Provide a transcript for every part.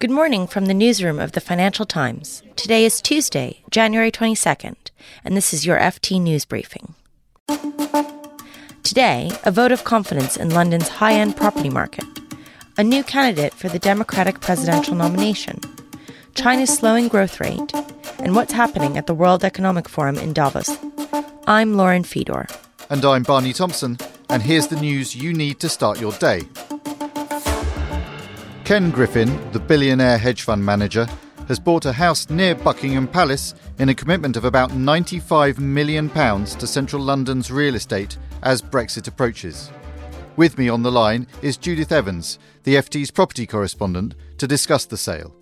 Good morning from the newsroom of the Financial Times. Today is Tuesday, January 22nd, and this is your FT News Briefing. Today, a vote of confidence in London's high-end property market, a new candidate for the Democratic presidential nomination, China's slowing growth rate, and what's happening at the World Economic Forum in Davos. I'm Lauren Fedor. And I'm Barney Thompson, and here's the news you need to start your day. Ken Griffin, the billionaire hedge fund manager, has bought a house near Buckingham Palace in a commitment of about £95 million to central London's real estate as Brexit approaches. With me on the line is Judith Evans, the FT's property correspondent, to discuss the sale.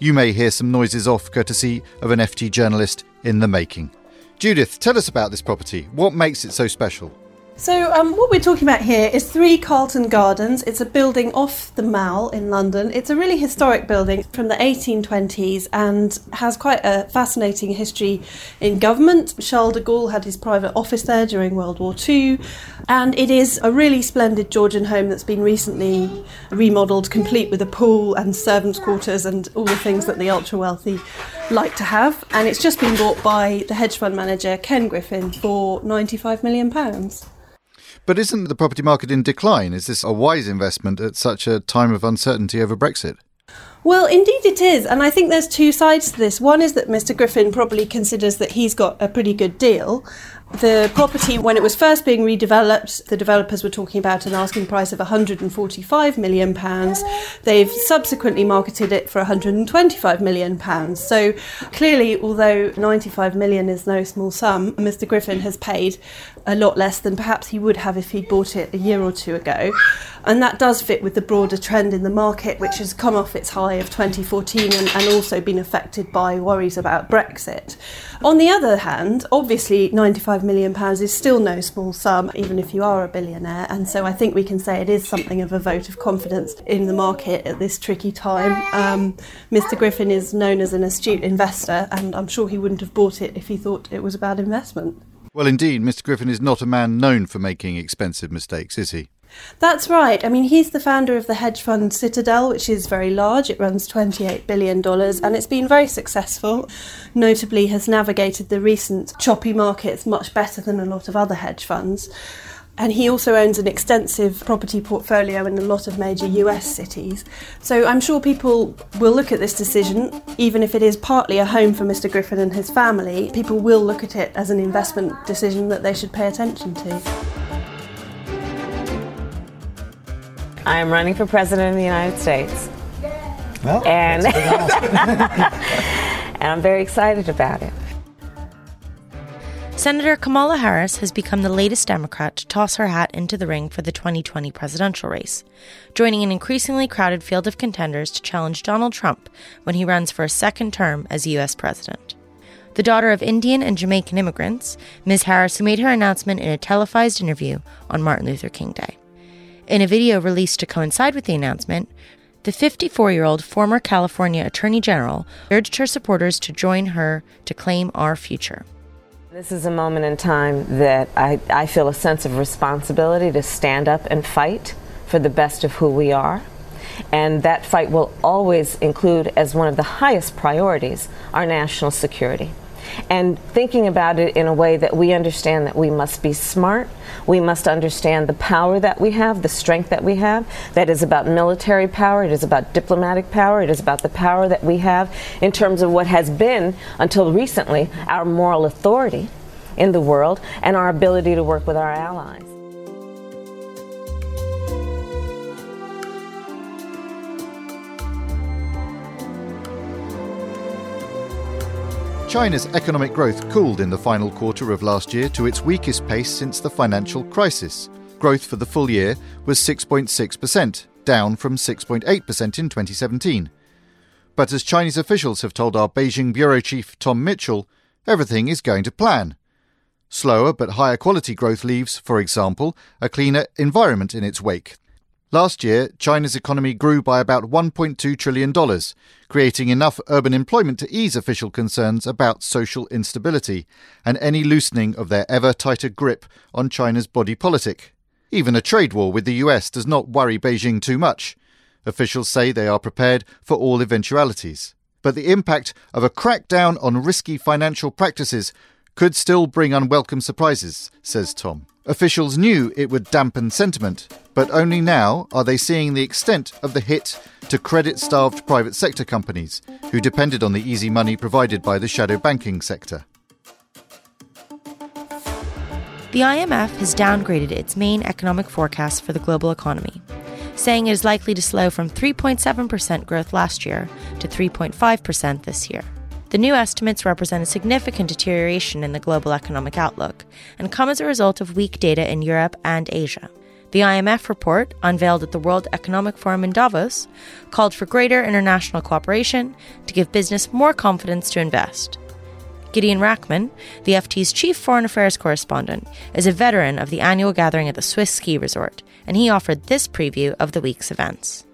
You may hear some noises off courtesy of an FT journalist in the making. Judith, tell us about this property. What makes it so special? So what we're talking about here is 3 Carlton Gardens. It's a building off the Mall in London. It's a really historic building from the 1820s and has quite a fascinating history in government. Charles de Gaulle had his private office there during World War II, and it is a really splendid Georgian home that's been recently remodelled, complete with a pool and servants' quarters and all the things that the ultra-wealthy like to have. And it's just been bought by the hedge fund manager, Ken Griffin, for £95 million. But isn't the property market in decline? Is this a wise investment at such a time of uncertainty over Brexit? Well, indeed it is. And I think there's 2 sides to this. One is that Mr. Griffin probably considers that he's got a pretty good deal. The property, when it was first being redeveloped, the developers were talking about an asking price of £145 million. They've subsequently marketed it for £125 million. So clearly, although £95 million is no small sum, Mr. Griffin has paid a lot less than perhaps he would have if he'd bought it a year or 2 ago. And that does fit with the broader trend in the market, which has come off its high of 2014 and also been affected by worries about Brexit. On the other hand, obviously, £95 million is still no small sum, even if you are a billionaire. And so I think we can say it is something of a vote of confidence in the market at this tricky time. Mr. Griffin is known as an astute investor, and I'm sure he wouldn't have bought it if he thought it was a bad investment. Well, indeed, Mr. Griffin is not a man known for making expensive mistakes, is he? That's right. I mean, he's the founder of the hedge fund Citadel, which is very large. It runs $28 billion and it's been very successful. Notably, has navigated the recent choppy markets much better than a lot of other hedge funds. And he also owns an extensive property portfolio in a lot of major US cities. So I'm sure people will look at this decision, even if it is partly a home for Mr. Griffin and his family. People will look at it as an investment decision that they should pay attention to. I'm running for president of the United States. Well, and, and I'm very excited about it. Senator Kamala Harris has become the latest Democrat to toss her hat into the ring for the 2020 presidential race, joining an increasingly crowded field of contenders to challenge Donald Trump when he runs for a 2nd term as U.S. president. The daughter of Indian and Jamaican immigrants, Ms. Harris made her announcement in a televised interview on Martin Luther King Day. In a video released to coincide with the announcement, the 54-year-old former California Attorney General urged her supporters to join her to claim our future. This is a moment in time that I feel a sense of responsibility to stand up and fight for the best of who we are. And that fight will always include, as one of the highest priorities, our national security. And thinking about it in a way that we understand that we must be smart, we must understand the power that we have, the strength that we have. That is about military power, it is about diplomatic power, it is about the power that we have in terms of what has been, until recently, our moral authority in the world and our ability to work with our allies. China's economic growth cooled in the final quarter of last year to its weakest pace since the financial crisis. Growth for the full year was 6.6%, down from 6.8% in 2017. But as Chinese officials have told our Beijing bureau chief Tom Mitchell, everything is going to plan. Slower but higher quality growth leaves, for example, a cleaner environment in its wake. Last year, China's economy grew by about $1.2 trillion, creating enough urban employment to ease official concerns about social instability and any loosening of their ever-tighter grip on China's body politic. Even a trade war with the US does not worry Beijing too much. Officials say they are prepared for all eventualities. But the impact of a crackdown on risky financial practices could still bring unwelcome surprises, says Tom. Officials knew it would dampen sentiment, but only now are they seeing the extent of the hit to credit-starved private sector companies who depended on the easy money provided by the shadow banking sector. The IMF has downgraded its main economic forecast for the global economy, saying it is likely to slow from 3.7% growth last year to 3.5% this year. The new estimates represent a significant deterioration in the global economic outlook and come as a result of weak data in Europe and Asia. The IMF report, unveiled at the World Economic Forum in Davos, called for greater international cooperation to give business more confidence to invest. Gideon Rachman, the FT's chief foreign affairs correspondent, is a veteran of the annual gathering at the Swiss ski resort, and he offered this preview of the week's events.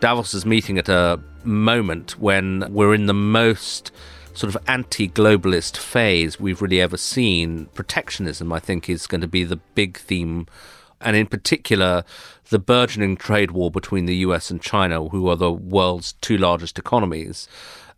Davos is meeting at a moment when we're in the most sort of anti-globalist phase we've really ever seen. Protectionism, I think, is going to be the big theme, and in particular, the burgeoning trade war between the US and China, who are the world's two largest economies.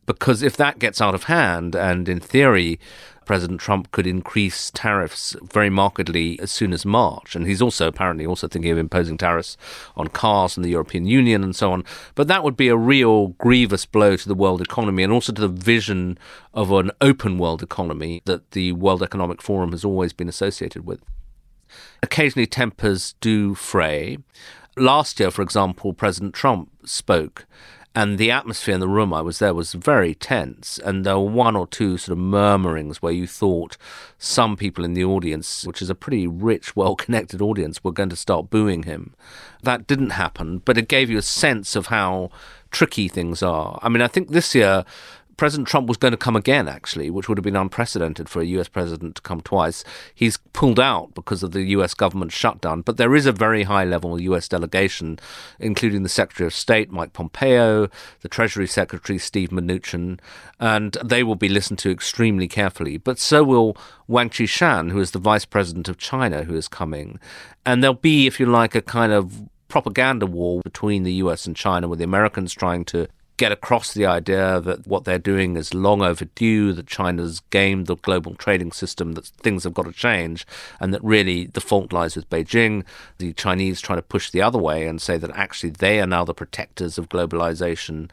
Because if that gets out of hand, and in theory, President Trump could increase tariffs very markedly as soon as March. And he's also apparently also thinking of imposing tariffs on cars in the European Union and so on. But that would be a real grievous blow to the world economy and also to the vision of an open world economy that the World Economic Forum has always been associated with. Occasionally tempers do fray. Last year, for example, President Trump spoke, and the atmosphere in the room I was there was very tense. And there were one or two sort of murmurings where you thought some people in the audience, which is a pretty rich, well-connected audience, were going to start booing him. That didn't happen, but it gave you a sense of how tricky things are. I mean, I think this year President Trump was going to come again, actually, which would have been unprecedented for a US president to come twice. He's pulled out because of the US government shutdown, but there is a very high-level US delegation, including the Secretary of State, Mike Pompeo, the Treasury Secretary, Steve Mnuchin, and they will be listened to extremely carefully. But so will Wang Qishan, who is the Vice President of China, who is coming. And there'll be, if you like, a kind of propaganda war between the US and China, with the Americans trying to get across the idea that what they're doing is long overdue, that China's gamed the global trading system, that things have got to change, and that really the fault lies with Beijing. The Chinese trying to push the other way and say that actually they are now the protectors of globalization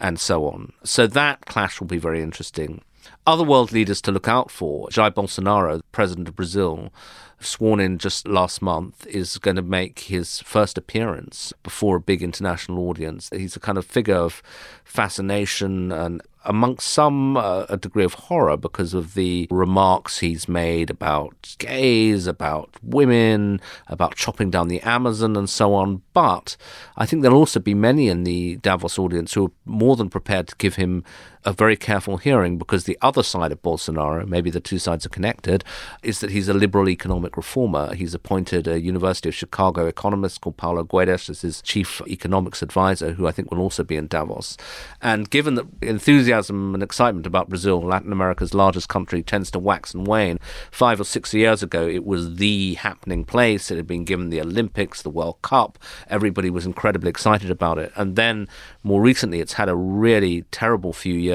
and so on. So that clash will be very interesting. Other world leaders to look out for. Jair Bolsonaro, the president of Brazil, sworn in just last month, is going to make his first appearance before a big international audience. He's a kind of figure of fascination and, amongst some, a degree of horror because of the remarks he's made about gays, about women, about chopping down the Amazon and so on. But I think there'll also be many in the Davos audience who are more than prepared to give him a very careful hearing, because the other side of Bolsonaro, maybe the two sides are connected, is that he's a liberal economic reformer. He's appointed a University of Chicago economist called Paulo Guedes as his chief economics advisor, who I think will also be in Davos. And given that enthusiasm and excitement about Brazil, Latin America's largest country, tends to wax and wane. 5 or 6 years ago, it was the happening place. It had been given the Olympics, the World Cup. Everybody was incredibly excited about it. And then more recently, it's had a really terrible few years,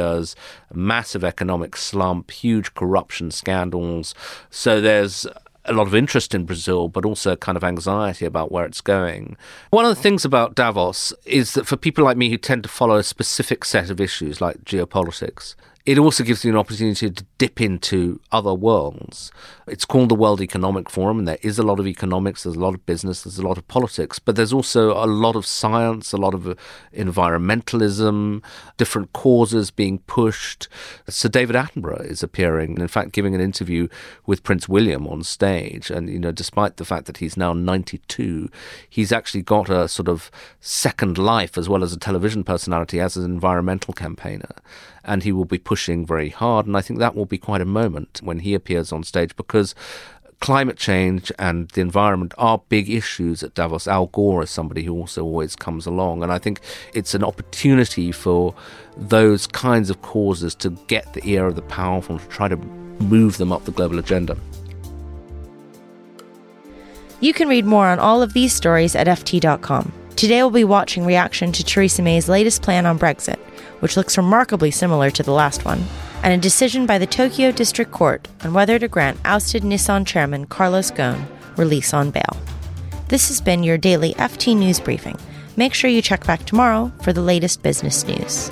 massive economic slump, huge corruption scandals. So there's a lot of interest in Brazil, but also kind of anxiety about where it's going. One of the things about Davos is that for people like me who tend to follow a specific set of issues like geopolitics, it also gives you an opportunity to dip into other worlds. It's called the World Economic Forum, and there is a lot of economics, there's a lot of business, there's a lot of politics, but there's also a lot of science, a lot of environmentalism, different causes being pushed. Sir David Attenborough is appearing, and in fact giving an interview with Prince William on stage. And, you know, despite the fact that he's now 92, he's actually got a sort of second life as well as a television personality as an environmental campaigner. And he will be pushing very hard. And I think that will be quite a moment when he appears on stage, because climate change and the environment are big issues at Davos. Al Gore is somebody who also always comes along. And I think it's an opportunity for those kinds of causes to get the ear of the powerful, to try to move them up the global agenda. You can read more on all of these stories at FT.com. Today we'll be watching reaction to Theresa May's latest plan on Brexit, which looks remarkably similar to the last one, and a decision by the Tokyo District Court on whether to grant ousted Nissan chairman Carlos Ghosn release on bail. This has been your daily FT News Briefing. Make sure you check back tomorrow for the latest business news.